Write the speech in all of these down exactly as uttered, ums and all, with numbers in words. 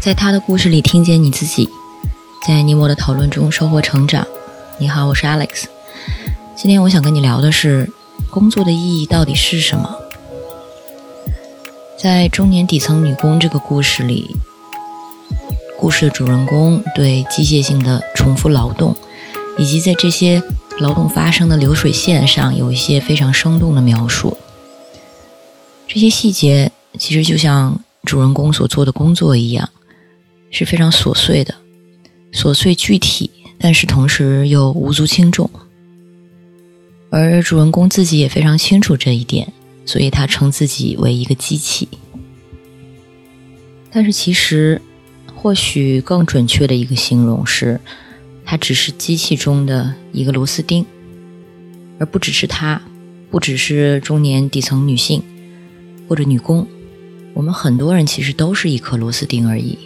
在他的故事里听见你自己，在你我的讨论中收获成长。你好，我是 Alex， 今天我想跟你聊的是工作的意义到底是什么。在中年底层女工这个故事里，故事的主人公对机械性的重复劳动以及在这些劳动发生的流水线上有一些非常生动的描述。这些细节其实就像主人公所做的工作一样，是非常琐碎的，琐碎具体，但是同时又无足轻重。而主人公自己也非常清楚这一点，所以他称自己为一个机器。但是其实，或许更准确的一个形容是，他只是机器中的一个螺丝钉，而不只是他，不只是中年底层女性或者女工，我们很多人其实都是一颗螺丝钉而已。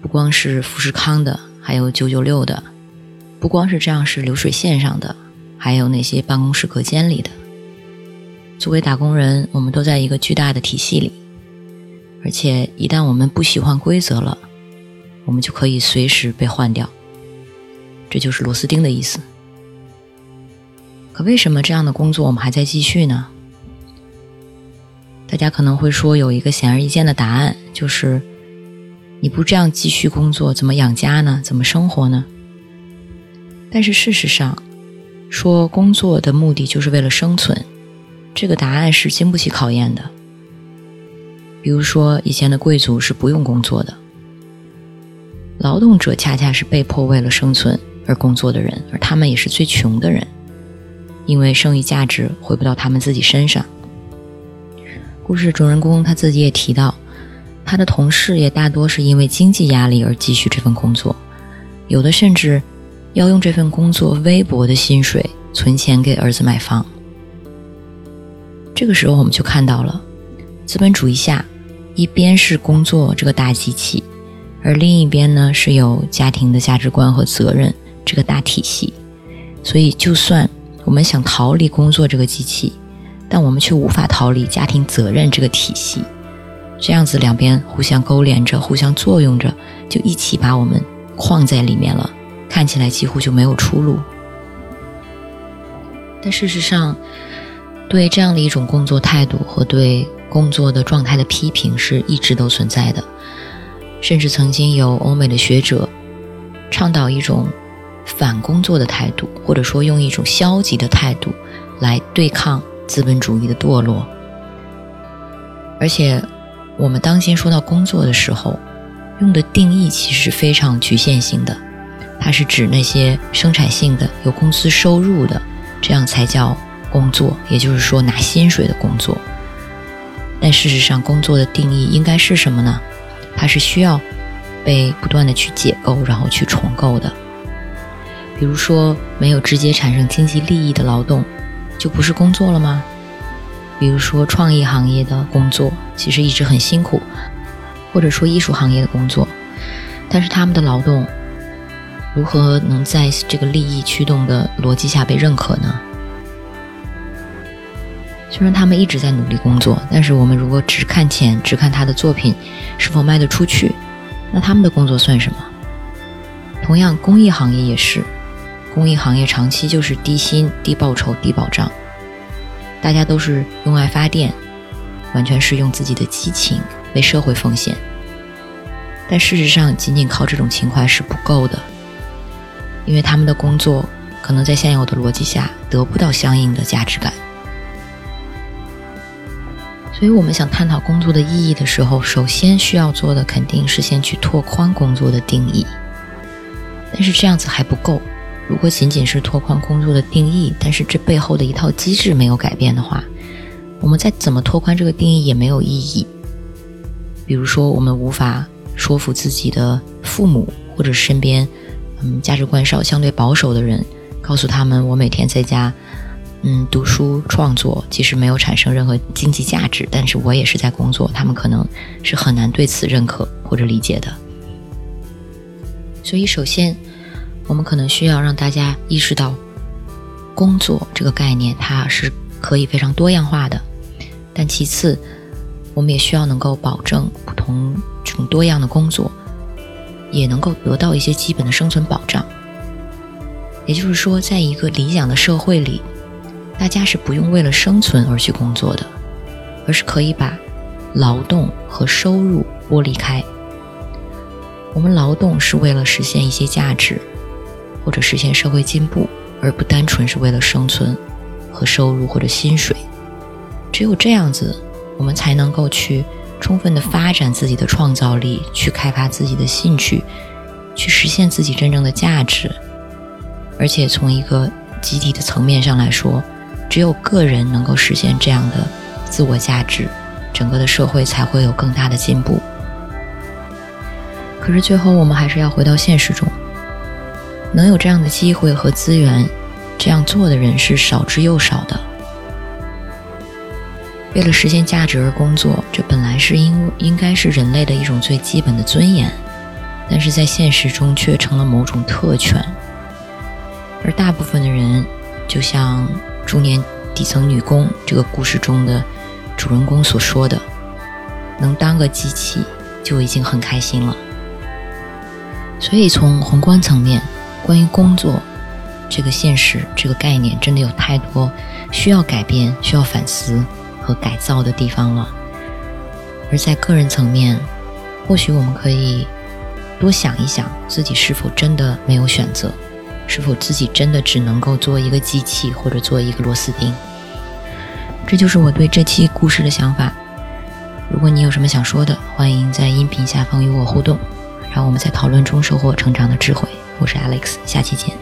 不光是富士康的，还有九九六的，不光是这样是流水线上的，还有那些办公室隔间里的。作为打工人，我们都在一个巨大的体系里，而且一旦我们不喜欢规则了，我们就可以随时被换掉，这就是螺丝钉的意思。可为什么这样的工作我们还在继续呢？大家可能会说，有一个显而易见的答案，就是你不这样继续工作，怎么养家呢？怎么生活呢？但是事实上，说工作的目的就是为了生存，这个答案是经不起考验的。比如说，以前的贵族是不用工作的，劳动者恰恰是被迫为了生存而工作的人，而他们也是最穷的人，因为剩余价值回不到他们自己身上。故事主人公他自己也提到，他的同事也大多是因为经济压力而继续这份工作，有的甚至要用这份工作微薄的薪水存钱给儿子买房。这个时候我们就看到了，资本主义下，一边是工作这个大机器，而另一边呢是有家庭的价值观和责任这个大体系。所以就算我们想逃离工作这个机器，但我们却无法逃离家庭责任这个体系，这样子两边互相勾连着，互相作用着，就一起把我们框在里面了，看起来几乎就没有出路。但事实上，对这样的一种工作态度和对工作的状态的批评是一直都存在的，甚至曾经有欧美的学者倡导一种反工作的态度，或者说用一种消极的态度来对抗资本主义的堕落。而且我们当今说到工作的时候，用的定义其实是非常局限性的，它是指那些生产性的、有工资收入的，这样才叫工作，也就是说拿薪水的工作。但事实上，工作的定义应该是什么呢？它是需要被不断的去解构，然后去重构的。比如说，没有直接产生经济利益的劳动就不是工作了吗？比如说创意行业的工作其实一直很辛苦，或者说艺术行业的工作，但是他们的劳动如何能在这个利益驱动的逻辑下被认可呢？虽然他们一直在努力工作，但是我们如果只看钱，只看他的作品是否卖得出去，那他们的工作算什么？同样，公益行业也是，公益行业长期就是低薪、低报酬、低保障，大家都是用爱发电，完全是用自己的激情为社会奉献。但事实上，仅仅靠这种情怀是不够的，因为他们的工作可能在现有的逻辑下得不到相应的价值感。所以我们想探讨工作的意义的时候，首先需要做的肯定是先去拓宽工作的定义。但是这样子还不够，如果仅仅是拓宽工作的定义，但是这背后的一套机制没有改变的话，我们再怎么拓宽这个定义也没有意义。比如说，我们无法说服自己的父母或者身边嗯，价值观稍相对保守的人，告诉他们我每天在家嗯，读书创作，即使没有产生任何经济价值，但是我也是在工作，他们可能是很难对此认可或者理解的。所以首先，我们可能需要让大家意识到工作这个概念，它是可以非常多样化的，但其次我们也需要能够保证不同这种多样的工作也能够得到一些基本的生存保障。也就是说，在一个理想的社会里，大家是不用为了生存而去工作的，而是可以把劳动和收入剥离开。我们劳动是为了实现一些价值，或者实现社会进步，而不单纯是为了生存和收入或者薪水。只有这样子，我们才能够去充分地发展自己的创造力，去开发自己的兴趣，去实现自己真正的价值。而且从一个集体的层面上来说，只有个人能够实现这样的自我价值，整个的社会才会有更大的进步。可是最后我们还是要回到现实中，能有这样的机会和资源，这样做的人是少之又少的。为了实现价值而工作，这本来是应应该是人类的一种最基本的尊严，但是在现实中却成了某种特权。而大部分的人，就像中年底层女工这个故事中的主人公所说的，能当个机器就已经很开心了。所以从宏观层面，关于工作这个现实这个概念，真的有太多需要改变、需要反思和改造的地方了。而在个人层面，或许我们可以多想一想，自己是否真的没有选择，是否自己真的只能够做一个机器，或者做一个螺丝钉。这就是我对这期故事的想法。如果你有什么想说的，欢迎在音频下方与我互动，让我们在讨论中收获成长的智慧。我是 Alex， 下期见。